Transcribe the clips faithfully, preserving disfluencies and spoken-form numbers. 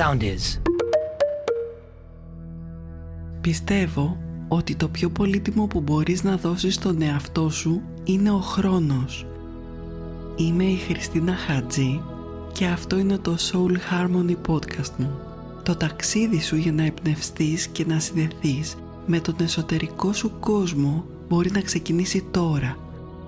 sound is. Πιστεύω ότι το πιο πολύτιμο που μπορείς να δώσεις στον εαυτό σου είναι ο χρόνος. Είμαι η Χριστίνα Χατζή και αυτό είναι το Soul Harmony Podcast μου. Το ταξίδι σου για να εμπνευστείς και να συνδεθείς με τον εσωτερικό σου κόσμο μπορεί να ξεκινήσει τώρα.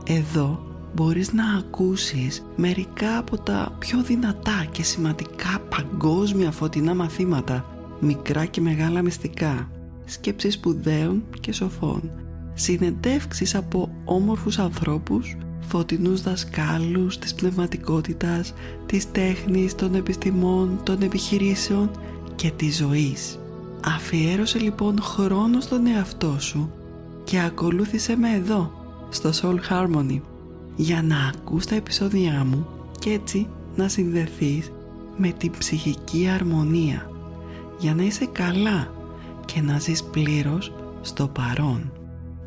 Εδώ μπορείς να ακούσεις μερικά από τα πιο δυνατά και σημαντικά παγκόσμια φωτεινά μαθήματα, μικρά και μεγάλα μυστικά, σκέψεις σπουδαίων και σοφών, συνεντεύξεις από όμορφους ανθρώπους, φωτεινούς δασκάλους της πνευματικότητας, της τέχνης, των επιστημών, των επιχειρήσεων και της ζωής. Αφιέρωσε λοιπόν χρόνο στον εαυτό σου και ακολούθησε με εδώ, στο Soul Harmony, για να ακούς τα επεισόδια μου και έτσι να συνδεθείς με την ψυχική αρμονία, για να είσαι καλά και να ζεις πλήρως στο παρόν.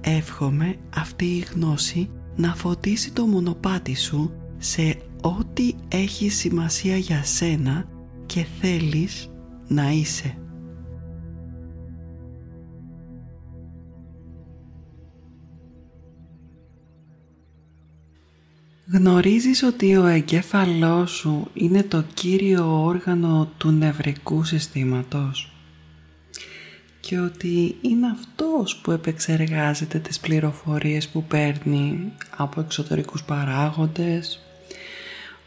Εύχομαι αυτή η γνώση να φωτίσει το μονοπάτι σου σε ό,τι έχει σημασία για σένα και θέλεις να είσαι. Γνωρίζεις ότι ο εγκέφαλός σου είναι το κύριο όργανο του νευρικού συστήματος και ότι είναι αυτός που επεξεργάζεται τις πληροφορίες που παίρνει από εξωτερικούς παράγοντες,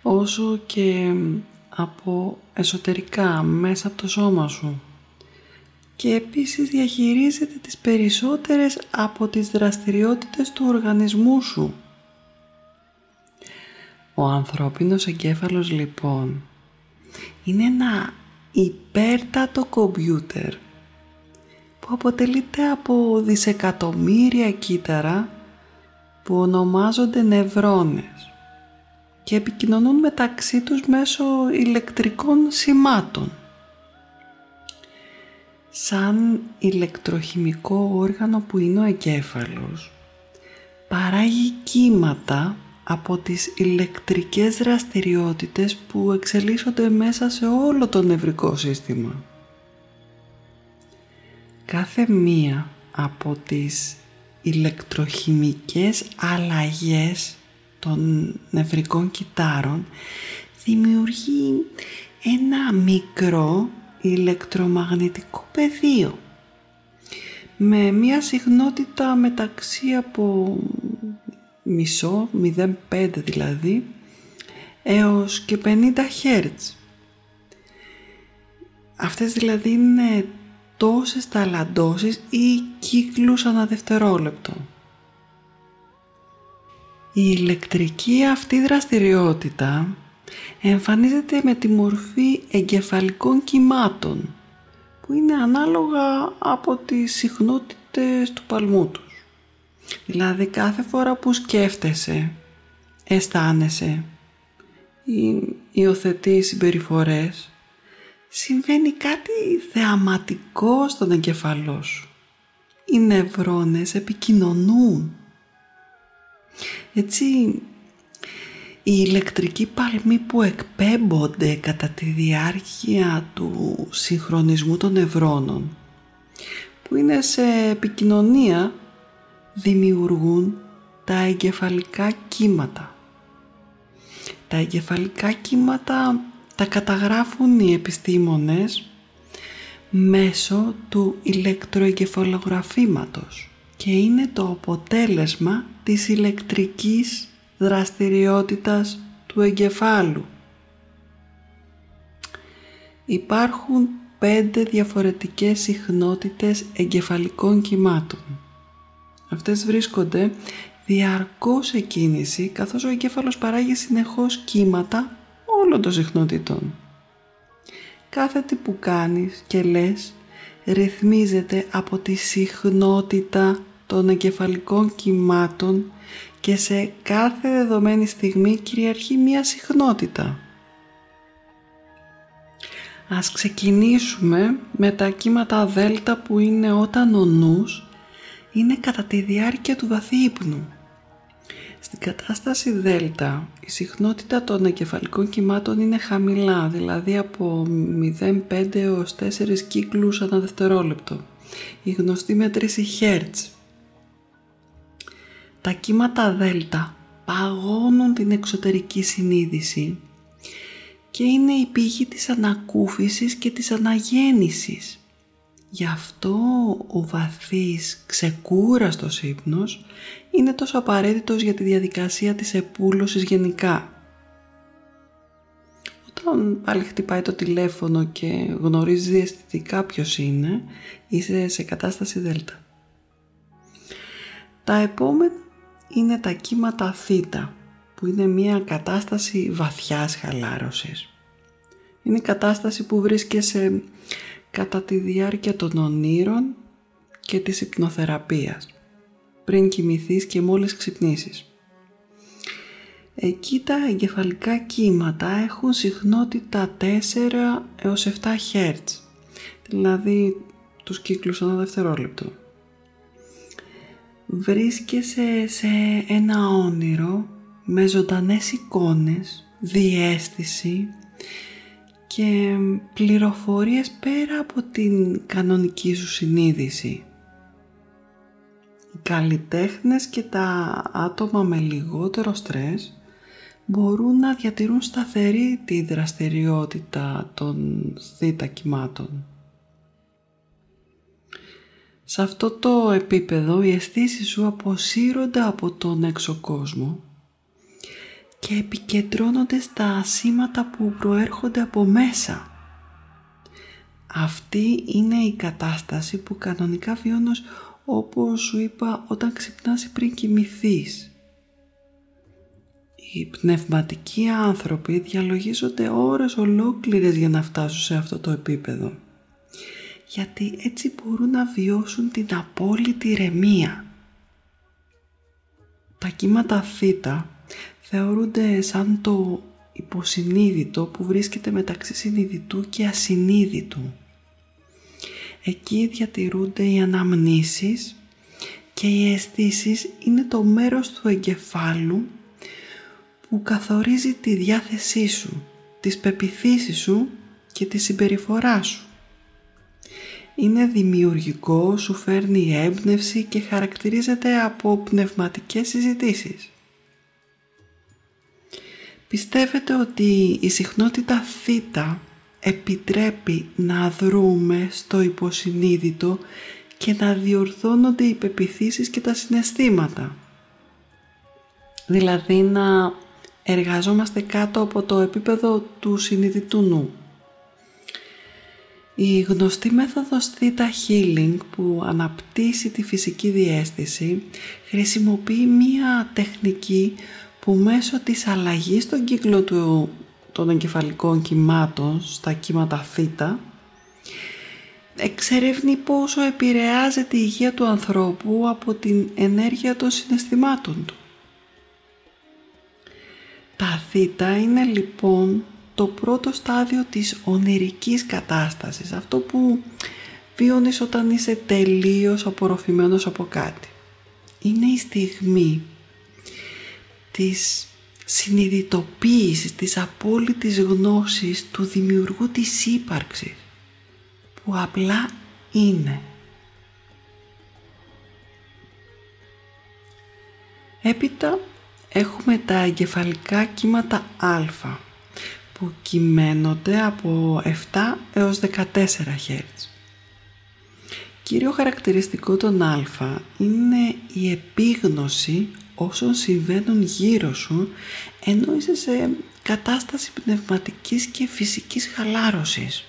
όσο και από εσωτερικά μέσα από το σώμα σου, και επίσης διαχειρίζεται τις περισσότερες από τις δραστηριότητες του οργανισμού σου. Ο ανθρώπινος εγκέφαλος λοιπόν είναι ένα υπέρτατο κομπιούτερ που αποτελείται από δισεκατομμύρια κύτταρα που ονομάζονται νευρώνες και επικοινωνούν μεταξύ τους μέσω ηλεκτρικών σημάτων. Σαν ηλεκτροχημικό όργανο που είναι ο εγκέφαλος, παράγει κύματα από τις ηλεκτρικές δραστηριότητες που εξελίσσονται μέσα σε όλο το νευρικό σύστημα. Κάθε μία από τις ηλεκτροχημικές αλλαγές των νευρικών κυττάρων δημιουργεί ένα μικρό ηλεκτρομαγνητικό πεδίο με μία συχνότητα μεταξύ από μισό, μηδέν κόμμα πέντε δηλαδή, έως και πενήντα χερτζ. Αυτές δηλαδή είναι τόσες ταλαντώσεις ή κύκλους ανά δευτερόλεπτο. Η ηλεκτρική αυτή δραστηριότητα εμφανίζεται με τη μορφή εγκεφαλικών κυμάτων που είναι ανάλογα από τις συχνότητες του παλμού του. Δηλαδή κάθε φορά που σκέφτεσαι, αισθάνεσαι ή υιοθετείς συμπεριφορές, συμβαίνει κάτι θεαματικό στον εγκεφαλό σου. Οι νευρώνες επικοινωνούν. Έτσι, οι ηλεκτρικοί παλμοί που εκπέμπονται κατά τη διάρκεια του συγχρονισμού των νευρώνων, που είναι σε επικοινωνία, δημιουργούν τα εγκεφαλικά κύματα. Τα εγκεφαλικά κύματα τα καταγράφουν οι επιστήμονες μέσω του ηλεκτροεγκεφαλογραφήματος και είναι το αποτέλεσμα της ηλεκτρικής δραστηριότητας του εγκεφάλου. Υπάρχουν πέντε διαφορετικές συχνότητες εγκεφαλικών κυμάτων. Αυτές βρίσκονται διαρκώς σε κίνηση, καθώς ο εγκέφαλος παράγει συνεχώς κύματα όλων των συχνότητων. Κάθε τι που κάνεις και λες ρυθμίζεται από τη συχνότητα των εγκεφαλικών κυμάτων και σε κάθε δεδομένη στιγμή κυριαρχεί μία συχνότητα. Ας ξεκινήσουμε με τα κύματα δέλτα, που είναι όταν ο νους είναι κατά τη διάρκεια του βαθύ ύπνου. Στην κατάσταση δέλτα, η συχνότητα των εγκεφαλικών κυμάτων είναι χαμηλά, δηλαδή από μηδέν κόμμα πέντε έως τέσσερα κύκλους ανά δευτερόλεπτο. Η γνωστή μέτρηση Hertz. Τα κύματα δέλτα παγώνουν την εξωτερική συνείδηση και είναι η πηγή της ανακούφισης και της αναγέννησης. Γι' αυτό ο βαθύς ξεκούραστος ύπνος είναι τόσο απαραίτητος για τη διαδικασία της επούλωσης γενικά. Όταν πάλι χτυπάει το τηλέφωνο και γνωρίζεις διαισθητικά ποιος είναι, είσαι σε κατάσταση δέλτα. Τα επόμενα είναι τα κύματα θήτα, που είναι μια κατάσταση βαθιάς χαλάρωσης. Είναι η κατάσταση που βρίσκεσαι κατά τη διάρκεια των ονείρων και της υπνοθεραπείας, πριν κοιμηθείς και μόλις ξυπνήσεις. Εκεί τα εγκεφαλικά κύματα έχουν συχνότητα τέσσερα έως επτά Hz, δηλαδή τους κύκλους ανά δευτερόλεπτο. Βρίσκεσαι σε ένα όνειρο με ζωντανές εικόνες, διαίσθηση και πληροφορίες πέρα από την κανονική σου συνείδηση. Οι καλλιτέχνες και τα άτομα με λιγότερο στρες μπορούν να διατηρούν σταθερή τη δραστηριότητα των θήτα κυμάτων. Σε αυτό το επίπεδο οι αισθήσεις σου αποσύρονται από τον έξω κόσμο και επικεντρώνονται στα σήματα που προέρχονται από μέσα. Αυτή είναι η κατάσταση που κανονικά βιώνεις, όπως σου είπα, όταν ξυπνάς πριν κοιμηθείς. Οι πνευματικοί άνθρωποι διαλογίζονται ώρες ολόκληρες για να φτάσουν σε αυτό το επίπεδο, γιατί έτσι μπορούν να βιώσουν την απόλυτη ηρεμία. Τα κύματα θήτα θεωρούνται σαν το υποσυνείδητο που βρίσκεται μεταξύ συνειδητού και ασυνείδητου. Εκεί διατηρούνται οι αναμνήσεις και οι αισθήσεις είναι το μέρος του εγκεφάλου που καθορίζει τη διάθεσή σου, τις πεποιθήσεις σου και τη συμπεριφορά σου. Είναι δημιουργικό, σου φέρνει έμπνευση και χαρακτηρίζεται από πνευματικές συζητήσεις. Πιστεύετε ότι η συχνότητα θήτα επιτρέπει να δρούμε στο υποσυνείδητο και να διορθώνονται οι πεποιθήσεις και τα συναισθήματα. Δηλαδή να εργαζόμαστε κάτω από το επίπεδο του συνειδητού νου. Η γνωστή μέθοδος θήτα healing που αναπτύσσει τη φυσική διαίσθηση χρησιμοποιεί μία τεχνική που μέσω της αλλαγής των κύκλων του, των εγκεφαλικών κυμάτων στα κύματα θήτα εξερευνεί πόσο επηρεάζεται η υγεία του ανθρώπου από την ενέργεια των συναισθημάτων του. Τα θήτα είναι λοιπόν το πρώτο στάδιο της ονειρικής κατάστασης, αυτό που βιώνεις όταν είσαι τελείως απορροφημένος από κάτι. Είναι η στιγμή της συνειδητοποίησης, της απόλυτης γνώσης του δημιουργού της ύπαρξης, που απλά είναι. Έπειτα έχουμε τα εγκεφαλικά κύματα α, που κυμαίνονται από επτά έως δεκατέσσερα Hz. Κύριο χαρακτηριστικό των α είναι η επίγνωση όσων συμβαίνουν γύρω σου, ενώ είσαι σε κατάσταση πνευματικής και φυσικής χαλάρωσης.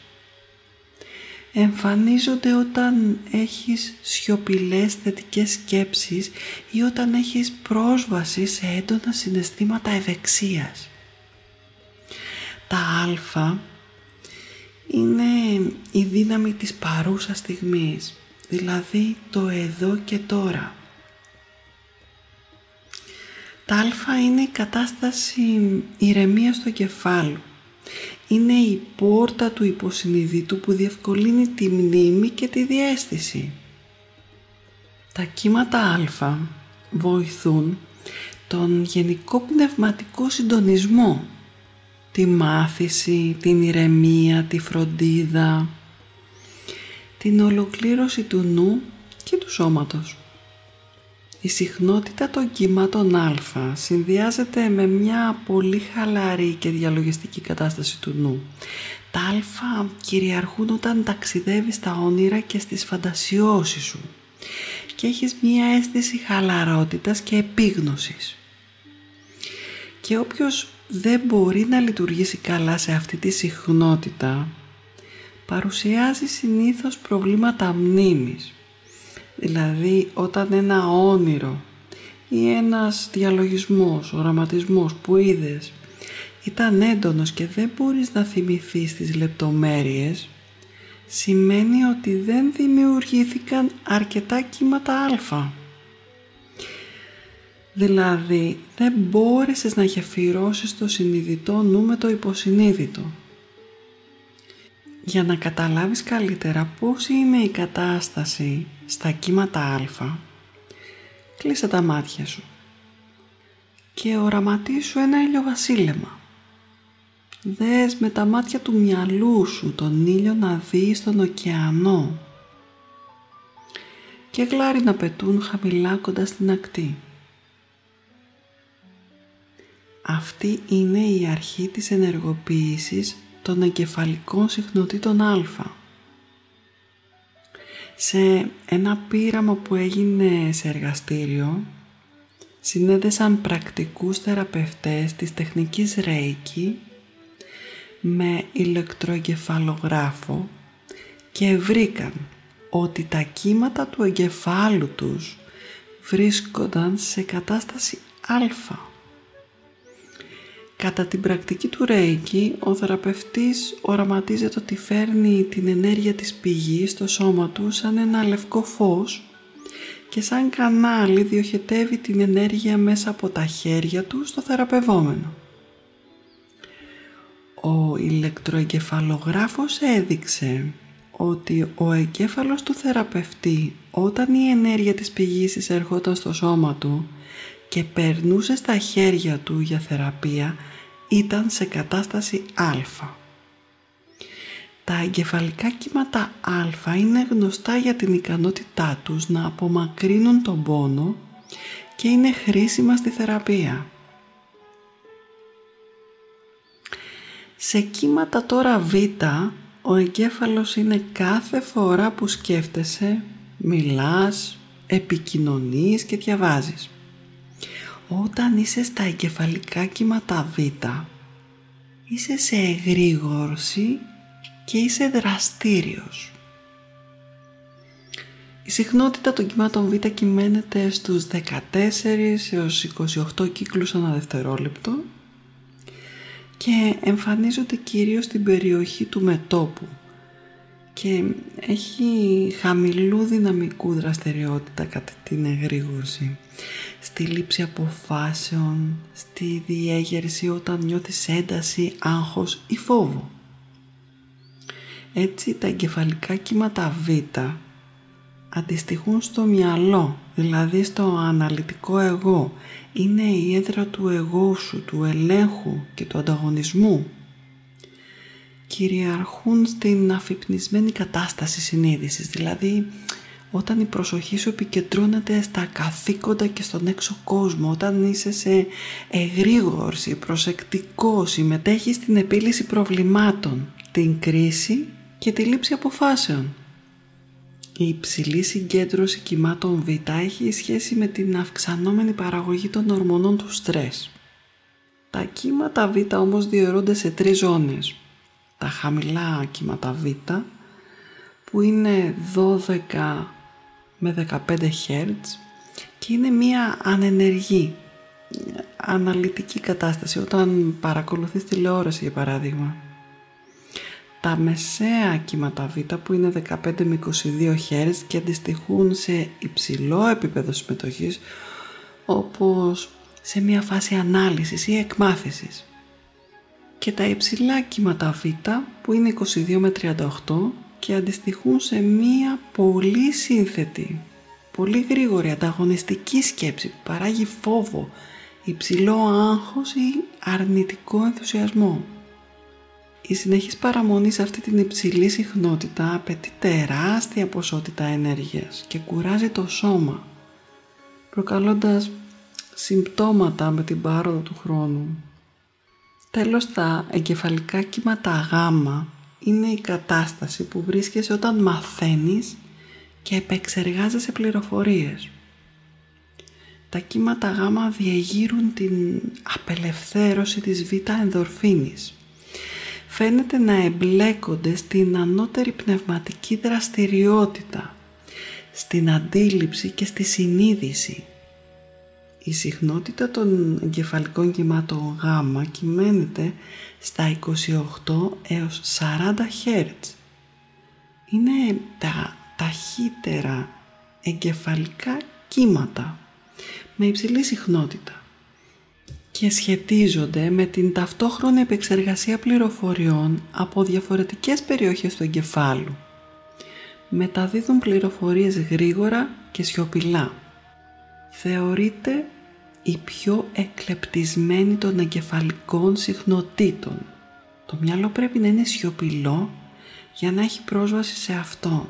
Εμφανίζονται όταν έχεις σιωπηλές θετικές σκέψεις ή όταν έχεις πρόσβαση σε έντονα συναισθήματα ευεξίας. Τα α είναι η δύναμη της παρούσας στιγμής, δηλαδή το εδώ και τώρα. Τα α είναι η κατάσταση ηρεμίας στο κεφάλι. Είναι η πόρτα του υποσυνειδήτου που διευκολύνει τη μνήμη και τη διαίσθηση. Τα κύματα α βοηθούν τον γενικό πνευματικό συντονισμό, τη μάθηση, την ηρεμία, τη φροντίδα, την ολοκλήρωση του νου και του σώματος. Η συχνότητα των κύματων α συνδυάζεται με μια πολύ χαλαρή και διαλογιστική κατάσταση του νου. Τα α κυριαρχούν όταν ταξιδεύεις στα όνειρα και στις φαντασιώσεις σου και έχεις μια αίσθηση χαλαρότητας και επίγνωσης. Και όποιος δεν μπορεί να λειτουργήσει καλά σε αυτή τη συχνότητα, παρουσιάζει συνήθως προβλήματα μνήμης. Δηλαδή, όταν ένα όνειρο ή ένας διαλογισμός, οραματισμός που είδες ήταν έντονος και δεν μπορείς να θυμηθείς τις λεπτομέρειες, σημαίνει ότι δεν δημιουργήθηκαν αρκετά κύματα α. Δηλαδή, δεν μπόρεσες να γεφυρώσεις το συνειδητό νου με το υποσυνείδητο. Για να καταλάβεις καλύτερα πώς είναι η κατάσταση στα κύματα α, κλείσε τα μάτια σου και οραματίσου ένα ηλιοβασίλεμα. Δες με τα μάτια του μυαλού σου τον ήλιο να δει στον ωκεανό και γλάρι να πετούν χαμηλά κοντά στην ακτή. Αυτή είναι η αρχή της ενεργοποίησης των εγκεφαλικών συχνοτήτων α. Σε ένα πείραμα που έγινε σε εργαστήριο, συνέδεσαν πρακτικούς θεραπευτές της τεχνικής Reiki με ηλεκτροεγκεφαλογράφο και βρήκαν ότι τα κύματα του εγκεφάλου τους βρίσκονταν σε κατάσταση α. Κατά την πρακτική του Reiki, ο θεραπευτής οραματίζεται ότι φέρνει την ενέργεια της πηγής στο σώμα του σαν ένα λευκό φως και σαν κανάλι διοχετεύει την ενέργεια μέσα από τα χέρια του στο θεραπευόμενο. Ο ηλεκτροεγκεφαλογράφος έδειξε ότι ο εγκέφαλος του θεραπευτή, όταν η ενέργεια της πηγής εισερχόταν στο σώμα του και περνούσε στα χέρια του για θεραπεία, ήταν σε κατάσταση α. Τα εγκεφαλικά κύματα α είναι γνωστά για την ικανότητά τους να απομακρύνουν τον πόνο και είναι χρήσιμα στη θεραπεία. Σε κύματα τώρα β, ο εγκέφαλος είναι κάθε φορά που σκέφτεσαι, μιλάς, επικοινωνείς και διαβάζεις. Όταν είσαι στα εγκεφαλικά κύματα β, είσαι σε εγρήγορση και είσαι δραστήριος. Η συχνότητα των κύματων β κυμαίνεται στους δεκατέσσερις έως είκοσι οκτώ κύκλους ανά δευτερόλεπτο και εμφανίζονται κυρίως στην περιοχή του μετώπου και έχει χαμηλού δυναμικού δραστηριότητα κατά την εγρήγορση, στη λήψη αποφάσεων, στη διέγερση όταν νιώθεις ένταση, άγχος ή φόβο. Έτσι τα εγκεφαλικά κύματα β αντιστοιχούν στο μυαλό, δηλαδή στο αναλυτικό εγώ. Είναι η έδρα του εγώ σου, του ελέγχου και του ανταγωνισμού. Κυριαρχούν στην αφυπνισμένη κατάσταση συνείδησης, δηλαδή όταν η προσοχή σου επικεντρώνεται στα καθήκοντα και στον έξω κόσμο, όταν είσαι σε εγρήγορση, προσεκτικό, συμμετέχεις στην επίλυση προβλημάτων, την κρίση και τη λήψη αποφάσεων. Η υψηλή συγκέντρωση κυμάτων β έχει σχέση με την αυξανόμενη παραγωγή των ορμονών του στρες. Τα κύματα β όμως διαιρούνται σε τρεις ζώνες. Τα χαμηλά κύματα β, που είναι δώδεκα με δεκαπέντε Hz και είναι μία ανενεργή, αναλυτική κατάσταση, όταν παρακολουθείς τηλεόραση για παράδειγμα. Τα μεσαία κύματα β, που είναι δεκαπέντε με είκοσι δύο Hz και αντιστοιχούν σε υψηλό επίπεδο συμμετοχής, όπως σε μία φάση ανάλυσης ή εκμάθησης. Και τα υψηλά κύματα β, που είναι είκοσι δύο με τριάντα οκτώ και αντιστοιχούν σε μία πολύ σύνθετη, πολύ γρήγορη, ανταγωνιστική σκέψη που παράγει φόβο, υψηλό άγχος ή αρνητικό ενθουσιασμό. Η συνεχής παραμονή σε αυτή την υψηλή συχνότητα απαιτεί τεράστια ποσότητα ενέργειας και κουράζει το σώμα, προκαλώντας συμπτώματα με την πάροδο του χρόνου. Τέλος, τα εγκεφαλικά κύματα γάμα είναι η κατάσταση που βρίσκεσαι όταν μαθαίνεις και επεξεργάζεσαι πληροφορίες. Τα κύματα γάμα διεγείρουν την απελευθέρωση της βήτα ενδορφίνης. Φαίνεται να εμπλέκονται στην ανώτερη πνευματική δραστηριότητα, στην αντίληψη και στη συνείδηση. Η συχνότητα των εγκεφαλικών κύματων γάμα κυμαίνεται στα είκοσι οκτώ έως σαράντα χερτζ. Είναι τα ταχύτερα εγκεφαλικά κύματα με υψηλή συχνότητα και σχετίζονται με την ταυτόχρονη επεξεργασία πληροφοριών από διαφορετικές περιοχές του εγκεφάλου. Μεταδίδουν πληροφορίες γρήγορα και σιωπηλά. Θεωρείται η πιο εκλεπτισμένη των εγκεφαλικών συχνοτήτων. Το μυαλό πρέπει να είναι σιωπηλό για να έχει πρόσβαση σε αυτό.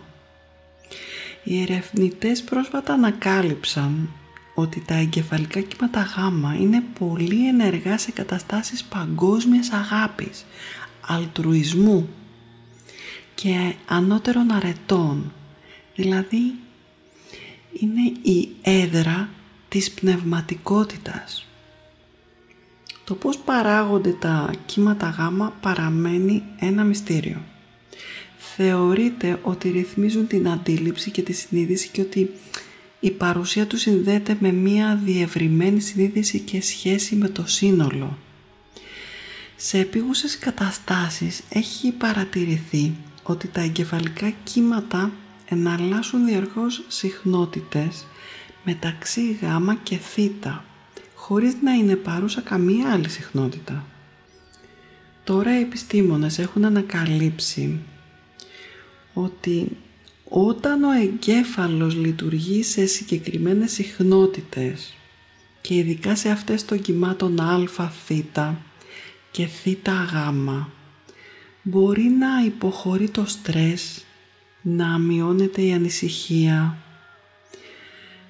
Οι ερευνητές πρόσφατα ανακάλυψαν ότι τα εγκεφαλικά κύματα γάμα είναι πολύ ενεργά σε καταστάσεις παγκόσμιας αγάπης, αλτρουισμού και ανώτερων αρετών, δηλαδή είναι η έδρα της πνευματικότητας. Το πώς παράγονται τα κύματα γάμα παραμένει ένα μυστήριο. Θεωρείται ότι ρυθμίζουν την αντίληψη και τη συνείδηση και ότι η παρουσία του συνδέεται με μία διευρυμένη συνείδηση και σχέση με το σύνολο. Σε επίγουσες καταστάσεις έχει παρατηρηθεί ότι τα εγκεφαλικά κύματα εναλλάσσουν διαρκώς συχνότητες μεταξύ γάμα και θήτα, χωρίς να είναι παρούσα καμία άλλη συχνότητα. Τώρα οι επιστήμονες έχουν ανακαλύψει ότι όταν ο εγκέφαλος λειτουργεί σε συγκεκριμένες συχνότητες και ειδικά σε αυτές των κυμάτων α, θ και θ, γ, μπορεί να υποχωρεί το στρες, να μειώνεται η ανησυχία,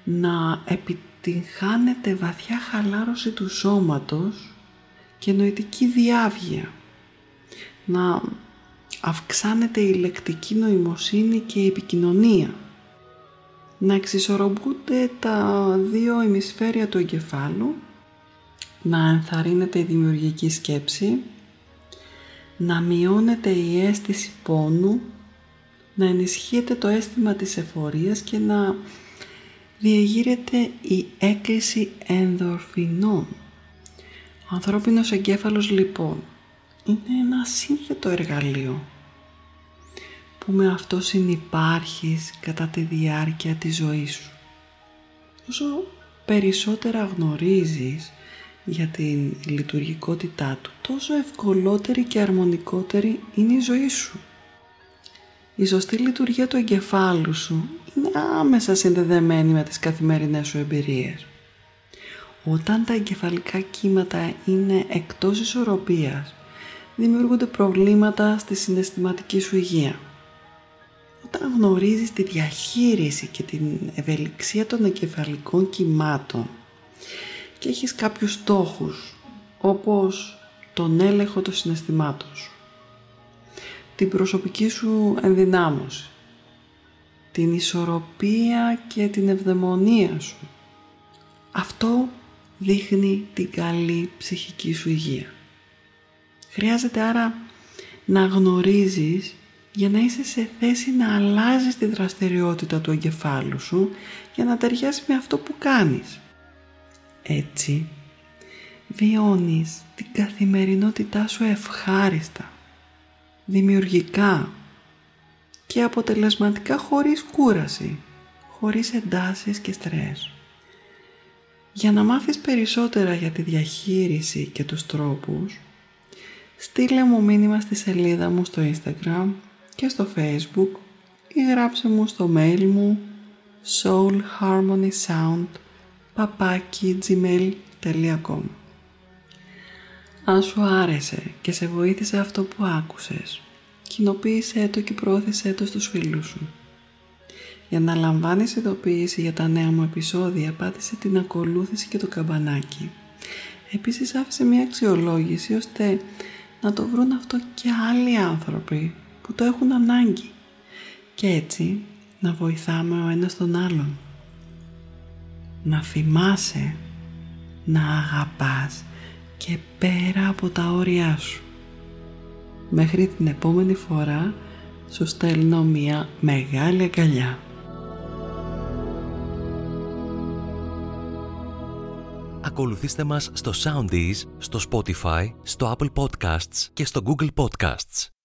να επιτυγχάνεται βαθιά χαλάρωση του σώματος και νοητική διάβγεια, να αυξάνεται η λεκτική νοημοσύνη και η επικοινωνία, να εξισορροπούνται τα δύο ημισφαίρια του εγκεφάλου, να ενθαρρύνεται η δημιουργική σκέψη, να μειώνεται η αίσθηση πόνου, να ενισχύεται το αίσθημα της εφορίας και να διεγείρεται η έκρηση ενδορφινών. Ο ανθρώπινος εγκέφαλος λοιπόν είναι ένα σύνθετο εργαλείο που με αυτό συνυπάρχεις κατά τη διάρκεια της ζωής σου. Όσο περισσότερα γνωρίζεις για την λειτουργικότητά του, τόσο ευκολότερη και αρμονικότερη είναι η ζωή σου. Η σωστή λειτουργία του εγκεφάλου σου είναι άμεσα συνδεδεμένη με τις καθημερινές σου εμπειρίες. Όταν τα εγκεφαλικά κύματα είναι εκτός ισορροπίας, δημιουργούνται προβλήματα στη συναισθηματική σου υγεία. Όταν γνωρίζεις τη διαχείριση και την ευελιξία των εγκεφαλικών κυμάτων και έχεις κάποιους στόχους, όπως τον έλεγχο των συναισθημάτων σου, την προσωπική σου ενδυνάμωση, την ισορροπία και την ευδαιμονία σου, αυτό δείχνει την καλή ψυχική σου υγεία. Χρειάζεται άρα να γνωρίζεις για να είσαι σε θέση να αλλάζεις τη δραστηριότητα του εγκεφάλου σου για να ταιριάσει με αυτό που κάνεις. Έτσι, βιώνεις την καθημερινότητά σου ευχάριστα, δημιουργικά και αποτελεσματικά, χωρίς κούραση, χωρίς εντάσεις και στρες. Για να μάθεις περισσότερα για τη διαχείριση και τους τρόπους, στείλε μου μήνυμα στη σελίδα μου στο Instagram και στο Facebook ή γράψε μου στο mail μου soulharmonysound παπάκι gmail τελεία κομ. Αν σου άρεσε και σε βοήθησε αυτό που άκουσες, κοινοποίησέ το και προώθησέ το στους φίλους σου. Για να λαμβάνεις ειδοποίηση για τα νέα μου επεισόδια, πάτησε την ακολούθηση και το καμπανάκι. Επίσης άφησε μια αξιολόγηση ώστε να το βρουν αυτό και άλλοι άνθρωποι που το έχουν ανάγκη και έτσι να βοηθάμε ο ένας τον άλλον. Να θυμάσαι να αγαπάς και πέρα από τα όρια σου. Μέχρι την επόμενη φορά σου στέλνω μια μεγάλη αγκαλιά. Ακολουθήστε μας στο Soundees, στο Spotify, στο Apple Podcasts και στο Google Podcasts.